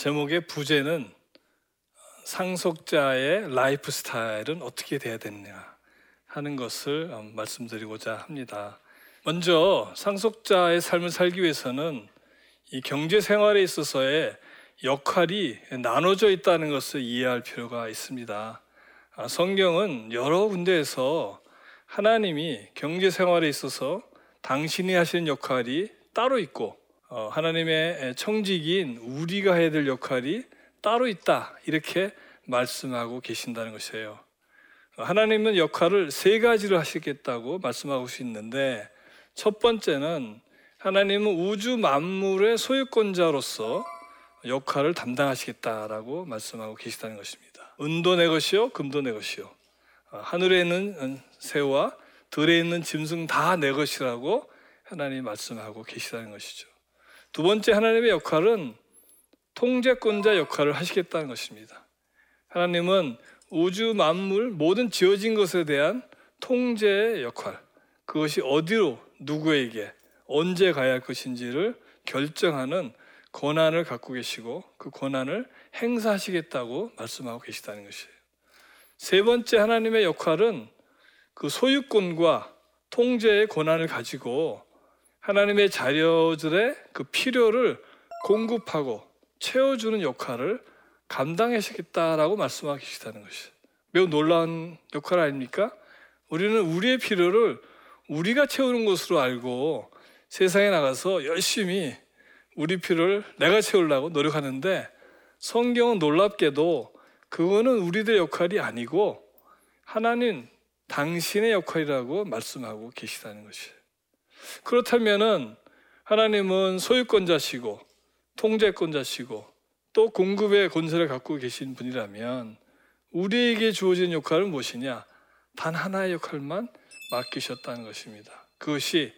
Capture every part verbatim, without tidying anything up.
제목의 부제는 상속자의 라이프 스타일은 어떻게 돼야 되느냐 하는 것을 말씀드리고자 합니다. 먼저 상속자의 삶을 살기 위해서는 이 경제 생활에 있어서의 역할이 나눠져 있다는 것을 이해할 필요가 있습니다. 성경은 여러 군데에서 하나님이 경제 생활에 있어서 당신이 하시는 역할이 따로 있고 하나님의 청지기인 우리가 해야 될 역할이 따로 있다, 이렇게 말씀하고 계신다는 것이에요. 하나님은 역할을 세 가지를 하시겠다고 말씀하고 있는데, 첫 번째는 하나님은 우주 만물의 소유권자로서 역할을 담당하시겠다라고 말씀하고 계시다는 것입니다. 은도 내 것이요 금도 내 것이요 하늘에 있는 새와 들에 있는 짐승 다 내 것이라고 하나님이 말씀하고 계시다는 것이죠. 두 번째 하나님의 역할은 통제권자 역할을 하시겠다는 것입니다. 하나님은 우주 만물 모든 지어진 것에 대한 통제의 역할, 그것이 어디로 누구에게 언제 가야 할 것인지를 결정하는 권한을 갖고 계시고 그 권한을 행사하시겠다고 말씀하고 계시다는 것이에요. 세 번째 하나님의 역할은 그 소유권과 통제의 권한을 가지고 하나님의 자녀들의 그 필요를 공급하고 채워주는 역할을 감당하시겠다라고 말씀하고 계시다는 것이에요. 매우 놀라운 역할 아닙니까? 우리는 우리의 필요를 우리가 채우는 것으로 알고 세상에 나가서 열심히 우리 필요를 내가 채우려고 노력하는데, 성경은 놀랍게도 그거는 우리들의 역할이 아니고 하나님 당신의 역할이라고 말씀하고 계시다는 것이에요. 그렇다면은 하나님은 소유권자시고 통제권자시고 또 공급의 권세를 갖고 계신 분이라면 우리에게 주어진 역할은 무엇이냐? 단 하나의 역할만 맡기셨다는 것입니다. 그것이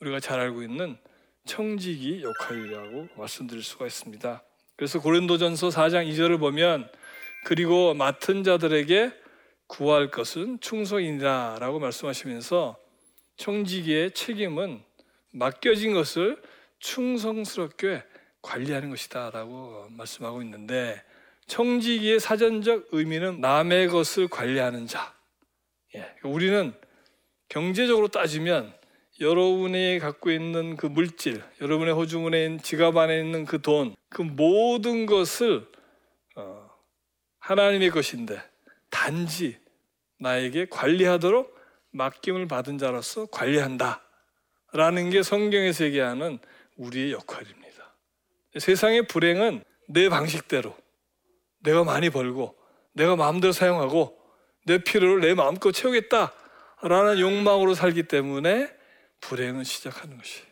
우리가 잘 알고 있는 청지기 역할이라고 말씀드릴 수가 있습니다. 그래서 고린도전서 사 장 이 절을 보면, 그리고 맡은 자들에게 구할 것은 충성이니라 라고 말씀하시면서 청지기의 책임은 맡겨진 것을 충성스럽게 관리하는 것이다 라고 말씀하고 있는데, 청지기의 사전적 의미는 남의 것을 관리하는 자. 예, 우리는 경제적으로 따지면 여러분이 갖고 있는 그 물질, 여러분의 호주머니에 있는 지갑 안에 있는 그 돈, 그 모든 것을 어, 하나님의 것인데 단지 나에게 관리하도록 맡김을 받은 자로서 관리한다 라는 게 성경에서 얘기하는 우리의 역할입니다. 세상의 불행은 내 방식대로 내가 많이 벌고 내가 마음대로 사용하고 내 필요를 내 마음껏 채우겠다 라는 욕망으로 살기 때문에 불행은 시작하는 것이에요.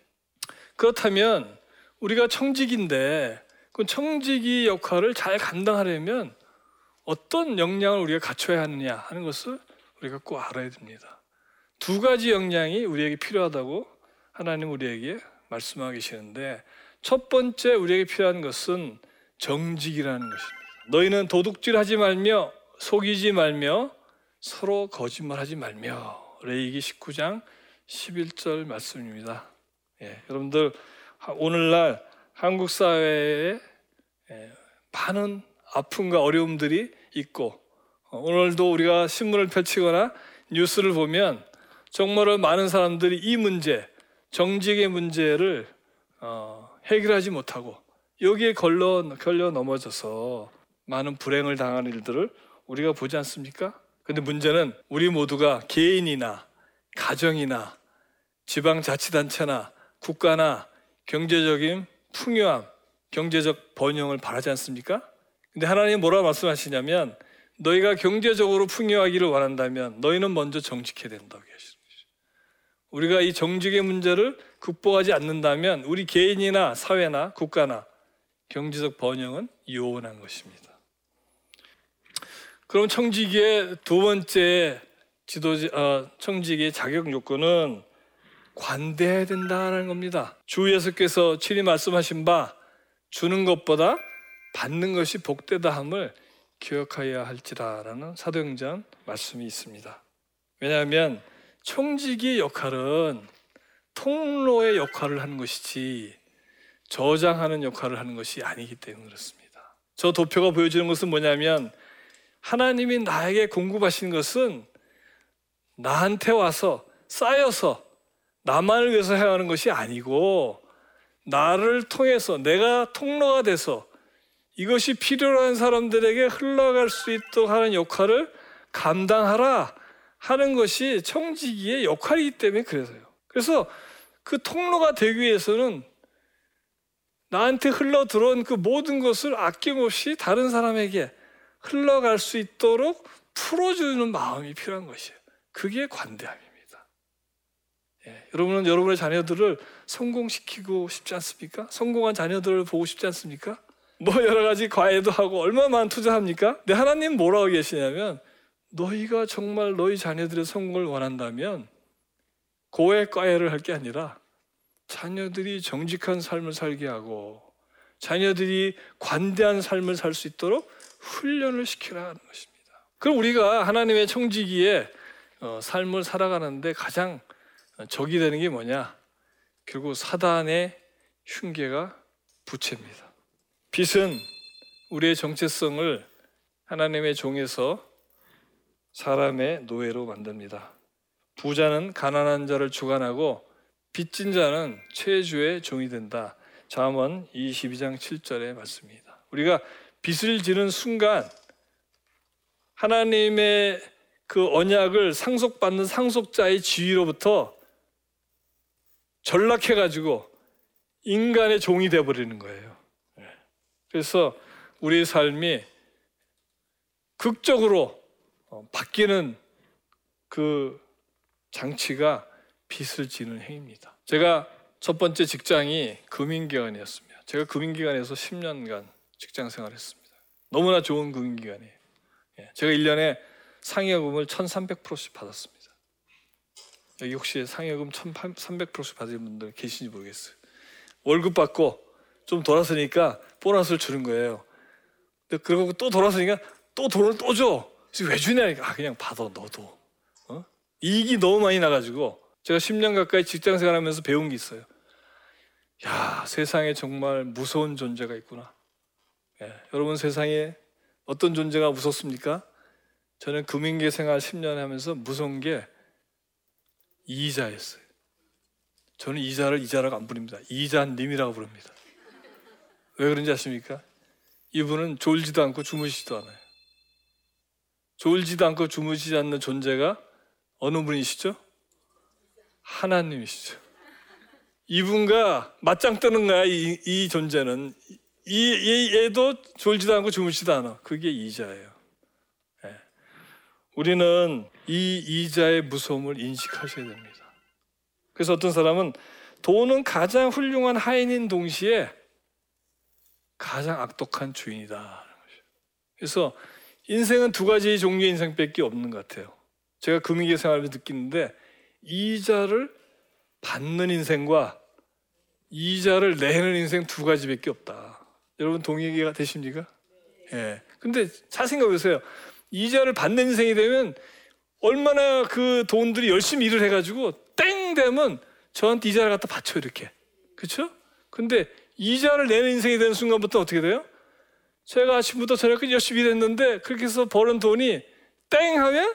그렇다면 우리가 청지기인데 그 청지기 역할을 잘 감당하려면 어떤 역량을 우리가 갖춰야 하느냐 하는 것을 우리가 꼭 알아야 됩니다. 두 가지 역량이 우리에게 필요하다고 하나님 우리에게 말씀하고 계시는데, 첫 번째 우리에게 필요한 것은 정직이라는 것입니다. 너희는 도둑질하지 말며 속이지 말며 서로 거짓말하지 말며, 레위기 십구 장 십일 절 말씀입니다. 예, 여러분들 오늘날 한국 사회에 예, 많은 아픔과 어려움들이 있고, 어, 오늘도 우리가 신문을 펼치거나 뉴스를 보면 정말 많은 사람들이 이 문제, 정직의 문제를 어, 해결하지 못하고 여기에 걸러, 걸려 넘어져서 많은 불행을 당한 일들을 우리가 보지 않습니까? 근데 문제는 우리 모두가 개인이나 가정이나 지방자치단체나 국가나 경제적인 풍요함, 경제적 번영을 바라지 않습니까? 근데 하나님이 뭐라고 말씀하시냐면, 너희가 경제적으로 풍요하기를 원한다면 너희는 먼저 정직해야 된다고 하십니다. 우리가 이 정직의 문제를 극복하지 않는다면 우리 개인이나 사회나 국가나 경제적 번영은 요원한 것입니다. 그럼 청지기의 두 번째 지도자, 어, 청지기의 자격 요건은 관대해야 된다는 겁니다. 주 예수께서 친히 말씀하신 바 주는 것보다 받는 것이 복되다함을 기억하여야 할지라라는 사도행전 말씀이 있습니다. 왜냐하면 청지기의 역할은 통로의 역할을 하는 것이지 저장하는 역할을 하는 것이 아니기 때문에 그렇습니다. 저 도표가 보여주는 것은 뭐냐면, 하나님이 나에게 공급하신 것은 나한테 와서 쌓여서 나만을 위해서 행하는 것이 아니고, 나를 통해서 내가 통로가 돼서 이것이 필요로 하는 사람들에게 흘러갈 수 있도록 하는 역할을 감당하라 하는 것이 청지기의 역할이기 때문에 그래서요. 그래서 그 통로가 되기 위해서는 나한테 흘러 들어온 그 모든 것을 아낌없이 다른 사람에게 흘러갈 수 있도록 풀어주는 마음이 필요한 것이에요. 그게 관대함입니다. 예, 여러분은 여러분의 자녀들을 성공시키고 싶지 않습니까? 성공한 자녀들을 보고 싶지 않습니까? 뭐 여러 가지 과외도 하고 얼마만 투자합니까? 근데 하나님 뭐라고 계시냐면, 너희가 정말 너희 자녀들의 성공을 원한다면 고액 과외를 할 게 아니라 자녀들이 정직한 삶을 살게 하고 자녀들이 관대한 삶을 살 수 있도록 훈련을 시키라 하는 것입니다. 그럼 우리가 하나님의 청지기에 어, 삶을 살아가는데 가장 적이 되는 게 뭐냐? 결국 사단의 흉계가 부채입니다. 빛은 우리의 정체성을 하나님의 종에서 사람의 노예로 만듭니다. 부자는 가난한 자를 주관하고 빚진 자는 최주의 종이 된다. 잠언 이십이 장 칠 절의 말씀입니다. 우리가 빚을 지는 순간 하나님의 그 언약을 상속받는 상속자의 지위로부터 전락해가지고 인간의 종이 되어버리는 거예요. 그래서 우리의 삶이 극적으로 바뀌는 그 장치가 빚을 지는 행위입니다. 제가 첫 번째 직장이 금융기관이었습니다. 제가 금융기관에서 십 년간 직장 생활했습니다. 너무나 좋은 금융기관이에요. 제가 일 년에 상여금을 천삼백 퍼센트씩 받았습니다. 여기 혹시 상여금 천삼백 퍼센트씩 받으신 분들 계신지 모르겠어요. 월급 받고 좀 돌아서니까 보너스를 주는 거예요. 근데 그러고 또 돌아서니까 또 돈을 또 줘. 그래서 왜 주냐니까 아, 그냥 받아 너도. 어? 이익이 너무 많이 나가지고 제가 십 년 가까이 직장 생활하면서 배운 게 있어요. 야, 세상에 정말 무서운 존재가 있구나. 예, 여러분 세상에 어떤 존재가 무섭습니까? 저는 금융계 생활 십 년 하면서 무서운 게 이자였어요. 저는 이자를 이자라고 안 부릅니다. 이자님이라고 부릅니다. 왜 그런지 아십니까? 이분은 졸지도 않고 주무시지도 않아요. 졸지도 않고 주무시지 않는 존재가 어느 분이시죠? 하나님이시죠. 이분과 맞짱 뜨는 거야. 이, 이 존재는 이 얘도 졸지도 않고 주무시지도 않아. 그게 이자예요. 예. 우리는 이 이자의 무서움을 인식하셔야 됩니다. 그래서 어떤 사람은 돈은 가장 훌륭한 하인인 동시에 가장 악독한 주인이다. 그래서 인생은 두 가지 종류의 인생밖에 없는 것 같아요. 제가 금융계 생활을 느끼는데, 이자를 받는 인생과 이자를 내는 인생 두 가지밖에 없다. 여러분 동의가 되십니까? 예. 근데 잘 생각해 보세요. 이자를 받는 인생이 되면 얼마나 그 돈들이 열심히 일을 해가지고 땡 되면 저한테 이자를 갖다 받쳐 이렇게. 그렇죠? 근데 이자를 내는 인생이 되는 순간부터 어떻게 돼요? 제가 아침부터 저녁까지 열심히 일했는데 그렇게 해서 버는 돈이 땡 하면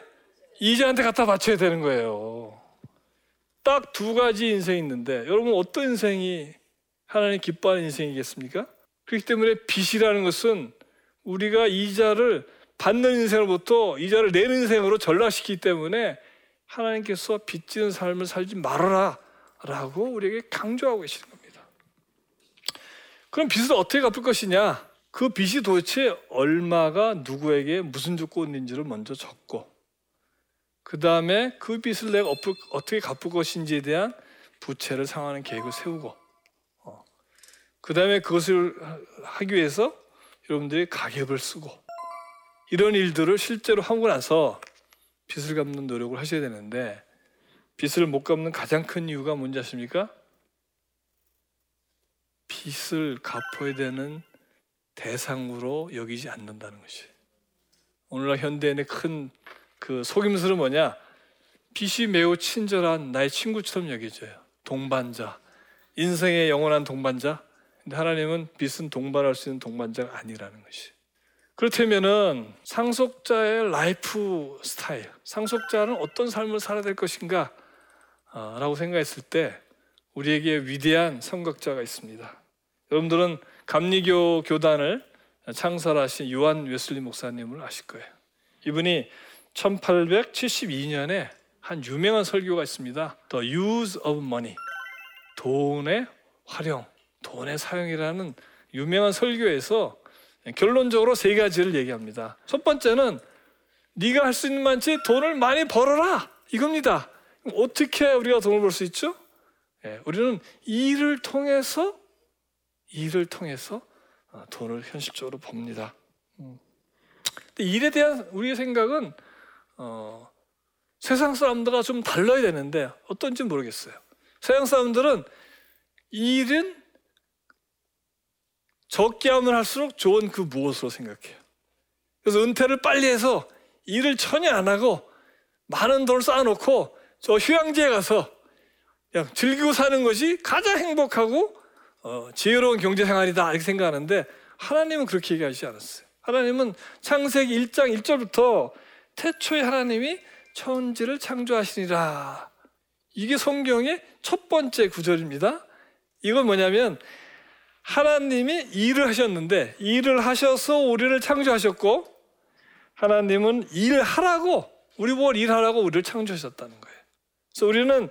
이자한테 갖다 바쳐야 되는 거예요. 딱 두 가지 인생이 있는데 여러분 어떤 인생이 하나님 기뻐하는 인생이겠습니까? 그렇기 때문에 빚이라는 것은 우리가 이자를 받는 인생으로부터 이자를 내는 인생으로 전락시키기 때문에 하나님께서 빚지는 삶을 살지 말아라 라고 우리에게 강조하고 계시는 겁니다. 그럼 빚을 어떻게 갚을 것이냐? 그 빚이 도대체 얼마가 누구에게 무슨 조건인지를 먼저 적고, 그 다음에 그 빚을 내가 어떻게 갚을 것인지에 대한 부채를 상환하는 계획을 세우고, 어. 그 다음에 그것을 하기 위해서 여러분들이 가계부를 쓰고, 이런 일들을 실제로 하고 나서 빚을 갚는 노력을 하셔야 되는데, 빚을 못 갚는 가장 큰 이유가 뭔지 아십니까? 빚을 갚아야 되는 대상으로 여기지 않는다는 것이. 오늘날 현대인의 큰 그 속임수는 뭐냐? 빚이 매우 친절한 나의 친구처럼 여겨져요. 동반자, 인생의 영원한 동반자. 근데 하나님은 빚은 동반할 수 있는 동반자가 아니라는 것이에요. 그렇다면은 상속자의 라이프 스타일, 상속자는 어떤 삶을 살아야 될 것인가 라고 생각했을 때 우리에게 위대한 선각자가 있습니다. 여러분들은 감리교 교단을 창설하신 요한 웨슬리 목사님을 아실 거예요. 이분이 천팔백칠십이 년에 한 유명한 설교가 있습니다. The Use of Money, 돈의 활용, 돈의 사용이라는 유명한 설교에서 결론적으로 세 가지를 얘기합니다. 첫 번째는 네가 할 수 있는 만치 돈을 많이 벌어라, 이겁니다. 어떻게 우리가 돈을 벌 수 있죠? 예, 우리는 일을 통해서 일을 통해서 돈을 현실적으로 법니다. 근데 일에 대한 우리의 생각은 어, 세상 사람들과 좀 달라야 되는데 어떤지 모르겠어요. 세상 사람들은 일은 적게 하면 할수록 좋은 그 무엇으로 생각해요. 그래서 은퇴를 빨리 해서 일을 전혀 안 하고 많은 돈을 쌓아놓고 저 휴양지에 가서 그냥 즐기고 사는 것이 가장 행복하고 어, 지혜로운 경제생활이다, 이렇게 생각하는데 하나님은 그렇게 얘기하시지 않았어요. 하나님은 창세기 일 장 일 절부터 태초에 하나님이 천지를 창조하시니라, 이게 성경의 첫 번째 구절입니다. 이건 뭐냐면 하나님이 일을 하셨는데 일을 하셔서 우리를 창조하셨고 하나님은 일하라고, 우리 보고 일하라고 우리를 창조하셨다는 거예요. 그래서 우리는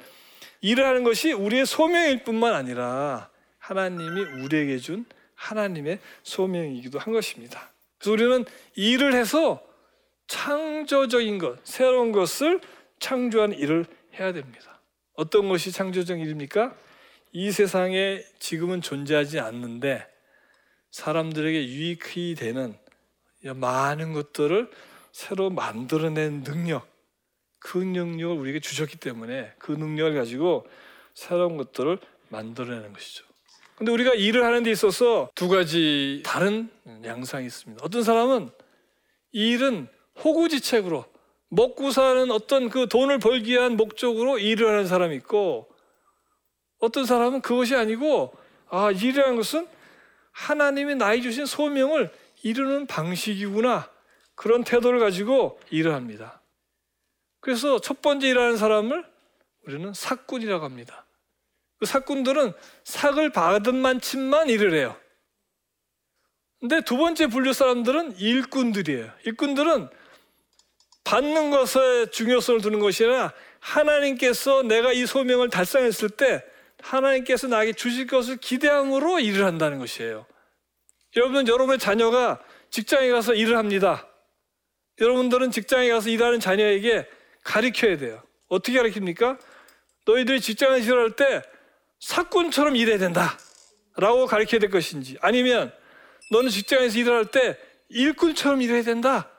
일을 하는 것이 우리의 소명일 뿐만 아니라 하나님이 우리에게 준 하나님의 소명이기도 한 것입니다. 그래서 우리는 일을 해서 창조적인 것, 새로운 것을 창조하는 일을 해야 됩니다. 어떤 것이 창조적인 일입니까? 이 세상에 지금은 존재하지 않는데 사람들에게 유익이 되는 많은 것들을 새로 만들어낸 능력, 그 능력을 우리에게 주셨기 때문에 그 능력을 가지고 새로운 것들을 만들어내는 것이죠. 근데 우리가 일을 하는 데 있어서 두 가지 다른 양상이 있습니다. 어떤 사람은 이 일은 호구지책으로 먹고 사는 어떤 그 돈을 벌기 위한 목적으로 일을 하는 사람이 있고, 어떤 사람은 그것이 아니고 아, 일이라는 것은 하나님이 나에게 주신 소명을 이루는 방식이구나, 그런 태도를 가지고 일을 합니다. 그래서 첫 번째 일하는 사람을 우리는 사꾼이라고 합니다. 그 사꾼들은 삭을 받은 만큼만 일을 해요. 근데 두 번째 분류 사람들은 일꾼들이에요. 일꾼들은 받는 것에 중요성을 두는 것이 아니라 하나님께서 내가 이 소명을 달성했을 때 하나님께서 나에게 주실 것을 기대함으로 일을 한다는 것이에요. 여러분은 여러분의 자녀가 직장에 가서 일을 합니다. 여러분들은 직장에 가서 일하는 자녀에게 가르쳐야 돼요. 어떻게 가르칩니까? 너희들이 직장에 일할 때 사꾼처럼 일해야 된다 라고 가르쳐야 될 것인지, 아니면 너는 직장에서 일할 때 일꾼처럼 일해야 된다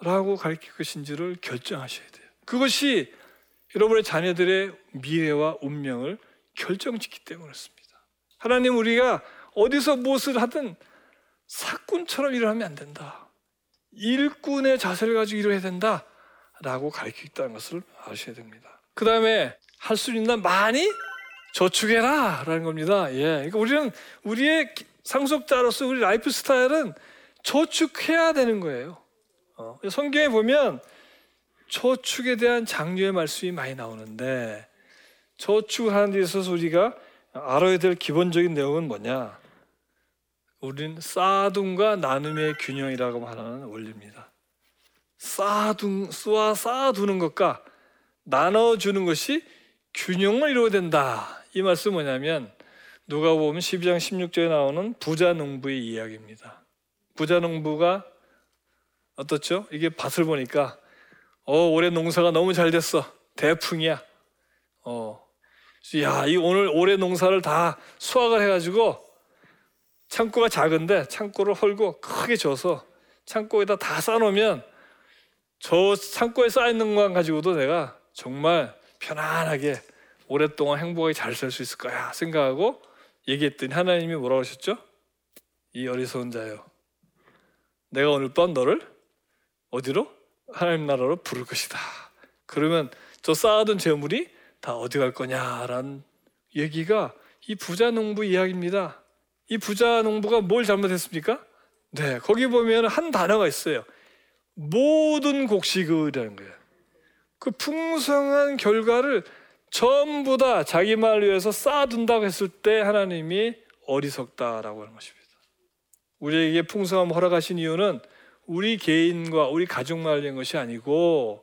라고 가르칠 것인지를 결정하셔야 돼요. 그것이 여러분의 자녀들의 미래와 운명을 결정짓기 때문이었습니다. 하나님, 우리가 어디서 무엇을 하든 사꾼처럼 일을 하면 안 된다, 일꾼의 자세를 가지고 일을 해야 된다 라고 가르치겠다는 것을 아셔야 됩니다. 그 다음에 할 수 있는 많이 저축해라 라는 겁니다. 예, 그러니까 우리는 우리의 상속자로서 우리 라이프 스타일은 저축해야 되는 거예요. 어, 성경에 보면 저축에 대한 장려의 말씀이 많이 나오는데 저축을 하는 데 있어서 우리가 알아야 될 기본적인 내용은 뭐냐, 우리는 쌓아둠과 나눔의 균형이라고 하는 원리입니다. 쌓아둔, 쏘아 쌓아두는 것과 나눠주는 것이 균형을 이루어야 된다. 이 말씀은 뭐냐면 누가 보면 십이 장 십육 절에 나오는 부자 농부의 이야기입니다. 부자 농부가 어떻죠? 이게 밭을 보니까 어, 올해 농사가 너무 잘 됐어, 대풍이야. 어, 야, 이 오늘 올해 농사를 다 수확을 해가지고 창고가 작은데 창고를 헐고 크게 줘서 창고에다 다 쌓아놓으면 저 창고에 쌓여있는 것만 가지고도 내가 정말 편안하게 오랫동안 행복하게 잘 살 수 있을 거야 생각하고 얘기했더니 하나님이 뭐라고 하셨죠? 이 어리석은 자여, 내가 오늘 밤 너를 어디로? 하나님 나라로 부를 것이다. 그러면 저 쌓아둔 재물이 다 어디 갈 거냐라는 얘기가 이 부자 농부 이야기입니다. 이 부자 농부가 뭘 잘못했습니까? 네, 거기 보면 한 단어가 있어요. 모든 곡식이라는 거예요. 그 풍성한 결과를 전부 다 자기 말을 위해서 쌓아둔다고 했을 때 하나님이 어리석다라고 하는 것입니다. 우리에게 풍성함 허락하신 이유는 우리 개인과 우리 가족만 위한 것이 아니고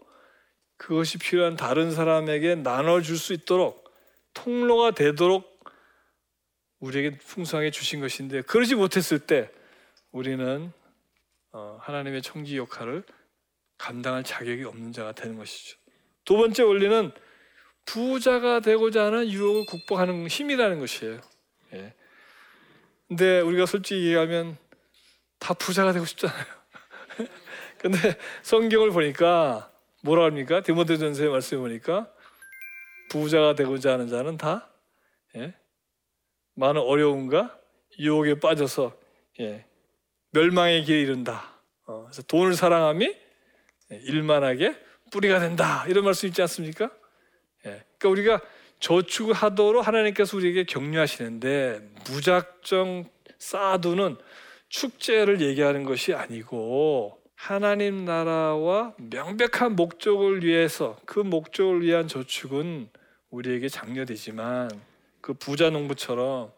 그것이 필요한 다른 사람에게 나눠줄 수 있도록 통로가 되도록 우리에게 풍성하게 주신 것인데, 그러지 못했을 때 우리는 하나님의 청지 역할을 감당할 자격이 없는 자가 되는 것이죠. 두 번째 원리는 부자가 되고자 하는 유혹을 극복하는 힘이라는 것이에요. 예. 근데 우리가 솔직히 얘기하면 다 부자가 되고 싶잖아요. 근데 성경을 보니까 뭐라 합니까? 디모데전서의 말씀을 보니까 부자가 되고자 하는 자는 다 예? 많은 어려움과 유혹에 빠져서 예, 멸망의 길에 이른다. 어, 그래서 돈을 사랑함이 일만하게 뿌리가 된다. 이런 말씀 있지 않습니까? 예, 그러니까 우리가 저축하도록 하나님께서 우리에게 격려하시는데 무작정 쌓아두는 축제를 얘기하는 것이 아니고 하나님 나라와 명백한 목적을 위해서, 그 목적을 위한 저축은 우리에게 장려되지만 그 부자 농부처럼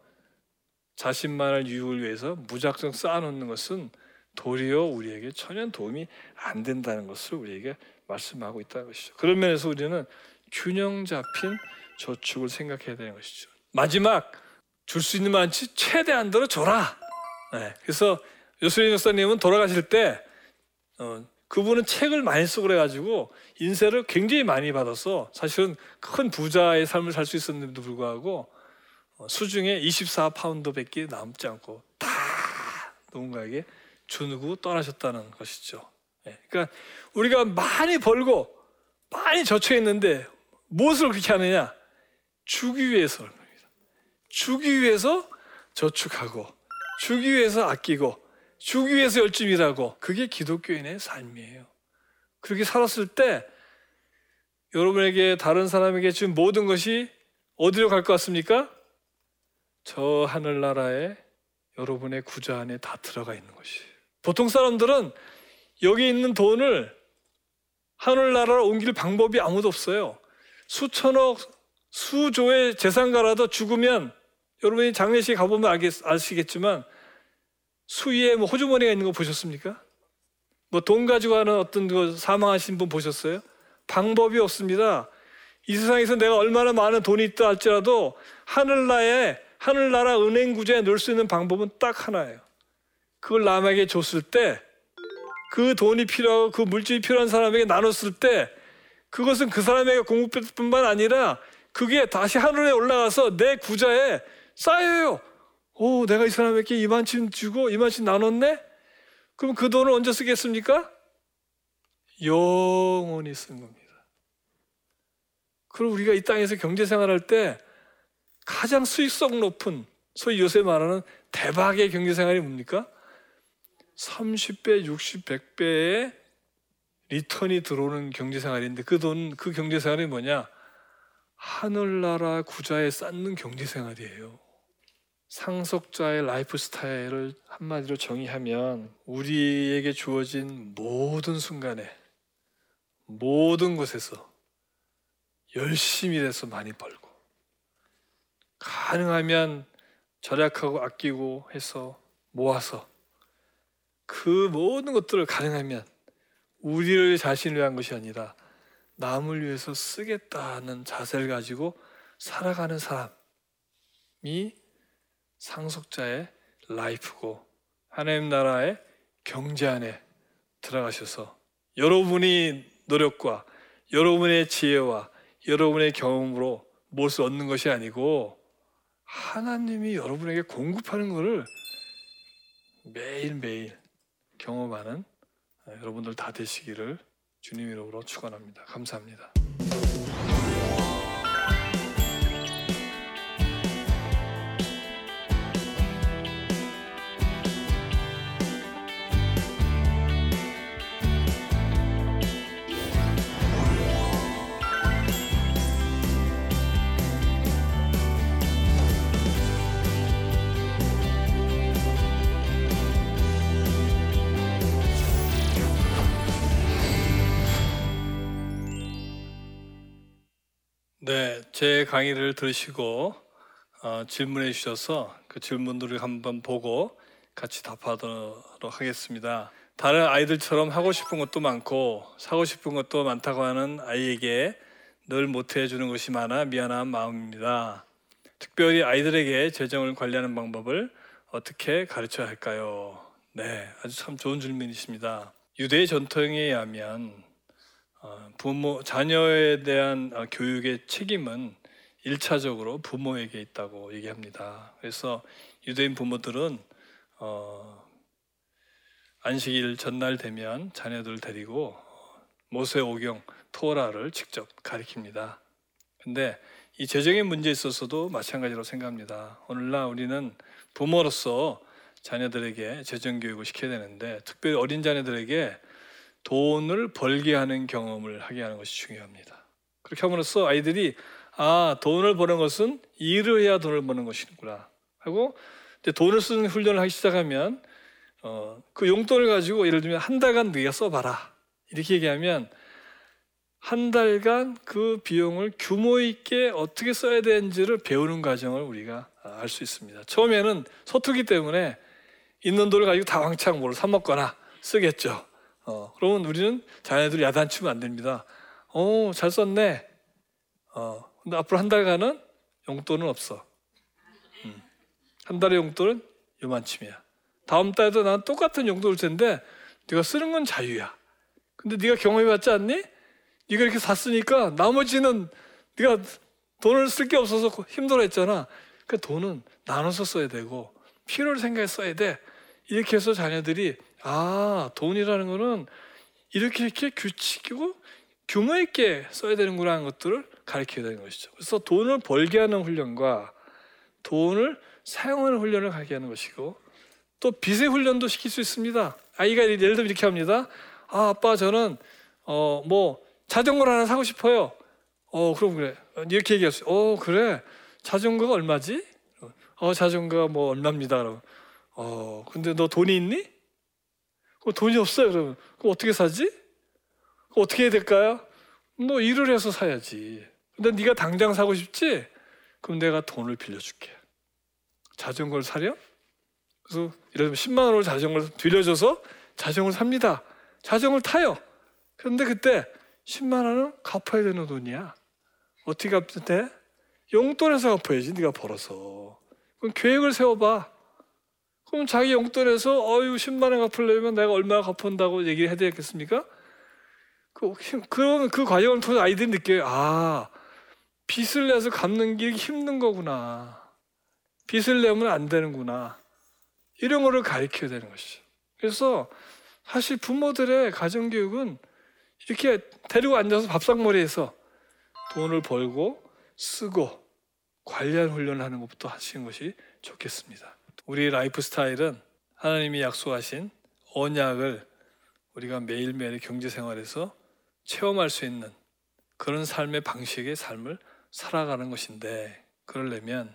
자신만을 유익을 위해서 무작정 쌓아놓는 것은 도리어 우리에게 전혀 도움이 안 된다는 것을 우리에게 말씀하고 있다는 것이죠. 그런 면에서 우리는 균형 잡힌 저축을 생각해야 되는 것이죠. 마지막, 줄 수 있는 만치 최대한대로 줘라. 네, 그래서 요술인 목사님은 돌아가실 때 어, 그분은 책을 많이 쓰고 그래가지고 인세를 굉장히 많이 받아서 사실은 큰 부자의 삶을 살 수 있었는데도 불구하고 어, 수중에 이십사 파운드밖에 남지 않고 다 누군가에게 주누구 떠나셨다는 것이죠. 예, 그러니까 우리가 많이 벌고 많이 저축했는데 무엇을 그렇게 하느냐? 주기 위해서 합니다. 주기 위해서 저축하고, 주기 위해서 아끼고, 주기 위해서 열심히 일하고, 그게 기독교인의 삶이에요. 그렇게 살았을 때 여러분에게, 다른 사람에게 지금 모든 것이 어디로 갈 것 같습니까? 저 하늘나라에 여러분의 구좌 안에 다 들어가 있는 것이에요. 보통 사람들은 여기 있는 돈을 하늘나라로 옮길 방법이 아무도 없어요. 수천억, 수조의 재산가라도 죽으면, 여러분이 장례식에 가보면 알겠, 아시겠지만 수위에 뭐 호주머니가 있는 거 보셨습니까? 뭐 돈 가지고 하는 어떤 그 사망하신 분 보셨어요? 방법이 없습니다. 이 세상에서 내가 얼마나 많은 돈이 있다 할지라도 하늘나라에, 하늘나라 은행 구좌에 넣을 수 있는 방법은 딱 하나예요. 그걸 남에게 줬을 때, 그 돈이 필요하고 그 물질이 필요한 사람에게 나눴을 때, 그것은 그 사람에게 공급될 뿐만 아니라 그게 다시 하늘에 올라가서 내 구좌에 쌓여요. 오, 내가 이 사람에게 이만큼 주고 이만큼 나눴네? 그럼 그 돈을 언제 쓰겠습니까? 영원히 쓴 겁니다. 그럼 우리가 이 땅에서 경제생활할 때 가장 수익성 높은, 소위 요새 말하는 대박의 경제생활이 뭡니까? 삼십 배, 육십, 백 배의 리턴이 들어오는 경제생활인데, 그 돈, 그 경제생활이 뭐냐? 하늘나라 구좌에 쌓는 경제생활이에요. 상속자의 라이프 스타일을 한마디로 정의하면, 우리에게 주어진 모든 순간에, 모든 곳에서 열심히 해서 많이 벌고, 가능하면 절약하고 아끼고 해서 모아서 그 모든 것들을 가능하면 우리를 자신을 위한 것이 아니라 남을 위해서 쓰겠다는 자세를 가지고 살아가는 사람이 상속자의 라이프고, 하나님 나라의 경제 안에 들어가셔서 여러분이 노력과 여러분의 지혜와 여러분의 경험으로 무엇을 얻는 것이 아니고 하나님이 여러분에게 공급하는 것을 매일매일 경험하는 여러분들 다 되시기를 주님의 이름으로 축원합니다. 감사합니다. 네, 제 강의를 들으시고 어, 질문해 주셔서 그 질문들을 한번 보고 같이 답하도록 하겠습니다. 다른 아이들처럼 하고 싶은 것도 많고 사고 싶은 것도 많다고 하는 아이에게 늘 못해 주는 것이 많아 미안한 마음입니다. 특별히 아이들에게 재정을 관리하는 방법을 어떻게 가르쳐야 할까요? 네, 아주 참 좋은 질문이십니다. 유대의 전통에 의하면 부모, 자녀에 대한 교육의 책임은 일 차적으로 부모에게 있다고 얘기합니다. 그래서 유대인 부모들은 어, 안식일 전날 되면 자녀들 데리고 모세 오경 토라를 직접 가르칩니다. 근데 이 재정의 문제에 있어서도 마찬가지로 생각합니다. 오늘날 우리는 부모로서 자녀들에게 재정 교육을 시켜야 되는데 특별히 어린 자녀들에게 돈을 벌게 하는 경험을 하게 하는 것이 중요합니다. 그렇게 함으로써 아이들이 아, 돈을 버는 것은 일을 해야 돈을 버는 것이구나 하고 이제 돈을 쓰는 훈련을 하기 시작하면 어, 그 용돈을 가지고 예를 들면 한 달간 네가 써봐라 이렇게 얘기하면 한 달간 그 비용을 규모 있게 어떻게 써야 되는지를 배우는 과정을 우리가 알 수 있습니다. 처음에는 서투기 때문에 있는 돈을 가지고 다 왕창 뭘 사 먹거나 쓰겠죠. 어, 그러면 우리는 자녀들 야단치면 안 됩니다. 어, 잘 썼네. 어, 근데 앞으로 한 달간은 용돈은 없어. 음. 한 달의 용돈은 요만큼이야. 다음 달에도 난 똑같은 용돈을 텐데 네가 쓰는 건 자유야. 근데 네가 경험해봤지 않니? 네가 이렇게 다 쓰니까 나머지는 네가 돈을 쓸 게 없어서 힘들어했잖아. 그러니까 돈은 나눠서 써야 되고 필요를 생각해 써야 돼. 이렇게 해서 자녀들이 아, 돈이라는 거는 이렇게 이렇게 규칙이고 규모 있게 써야 되는구나 하는 것들을 가르쳐야 되는 것이죠. 그래서 돈을 벌게 하는 훈련과 돈을 사용하는 훈련을 가르쳐야 하는 것이고 또 빚의 훈련도 시킬 수 있습니다. 아이가 예를 들면 이렇게 합니다. 아, 아빠 저는 어, 뭐 자전거를 하나 사고 싶어요. 어, 그럼 그래. 이렇게 얘기할 수 있어요. 어, 그래. 자전거가 얼마지? 어, 자전거가 뭐 얼마입니다. 그럼. 어, 근데 너 돈이 있니? 어, 돈이 없어요. 그러면. 그럼 어떻게 사지? 그럼 어떻게 해야 될까요? 너 일을 해서 사야지. 근데 네가 당장 사고 싶지? 그럼 내가 돈을 빌려줄게. 자전거를 사려? 그래서 예를 들면 십만 원으로 자전거를 빌려줘서 자전거를 삽니다. 자전거를 타요. 그런데 그때 십만 원은 갚아야 되는 돈이야. 어떻게 갚아야 돼? 용돈에서 갚아야지, 네가 벌어서. 그럼 계획을 세워봐. 그럼 자기 용돈에서 어유 십만 원 갚으려면 내가 얼마 갚은다고 얘기를 해야 되겠습니까? 그, 그러면 그 과정을 통해서 아이들이 느껴요. 아, 빚을 내서 갚는 게 힘든 거구나. 빚을 내면 안 되는구나. 이런 거를 가르쳐야 되는 것이죠. 그래서 사실 부모들의 가정교육은 이렇게 데리고 앉아서 밥상머리에서 돈을 벌고 쓰고 관리하는 훈련을 하는 것부터 하시는 것이 좋겠습니다. 우리 라이프 스타일은 하나님이 약속하신 언약을 우리가 매일매일 경제생활에서 체험할 수 있는 그런 삶의 방식의 삶을 살아가는 것인데 그러려면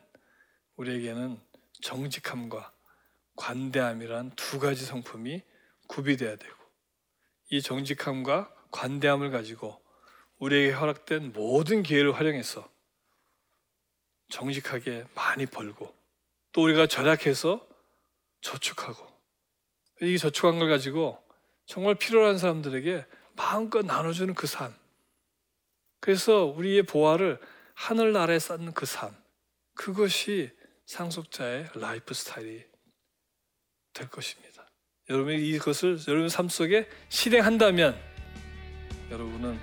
우리에게는 정직함과 관대함이란 두 가지 성품이 구비돼야 되고 이 정직함과 관대함을 가지고 우리에게 허락된 모든 기회를 활용해서 정직하게 많이 벌고 또 우리가 절약해서 저축하고 이 저축한 걸 가지고 정말 필요한 사람들에게 마음껏 나눠주는 그 삶 그래서 우리의 보화를 하늘나라에 쌓는 그 삶 그것이 상속자의 라이프 스타일이 될 것입니다. 여러분이 이것을 여러분 삶 속에 실행한다면 여러분은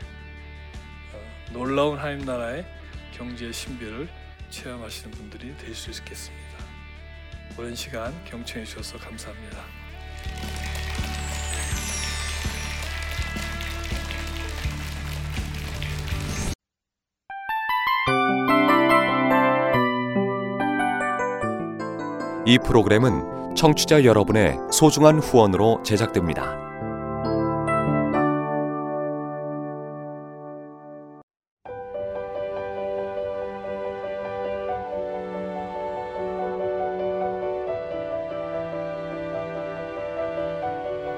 놀라운 하나님 나라의 경제의 신비를 체험하시는 분들이 될 수 있겠습니다. 오랜 시간 경청해 주셔서 감사합니다. 이 프로그램은 청취자 여러분의 소중한 후원으로 제작됩니다.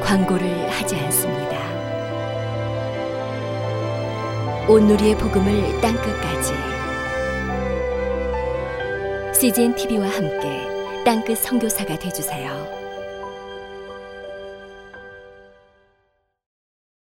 광고를 하지 않습니다. 온누리의 복음을 땅끝까지 씨지엔 티비와 함께 땅끝 선교사가 되어주세요.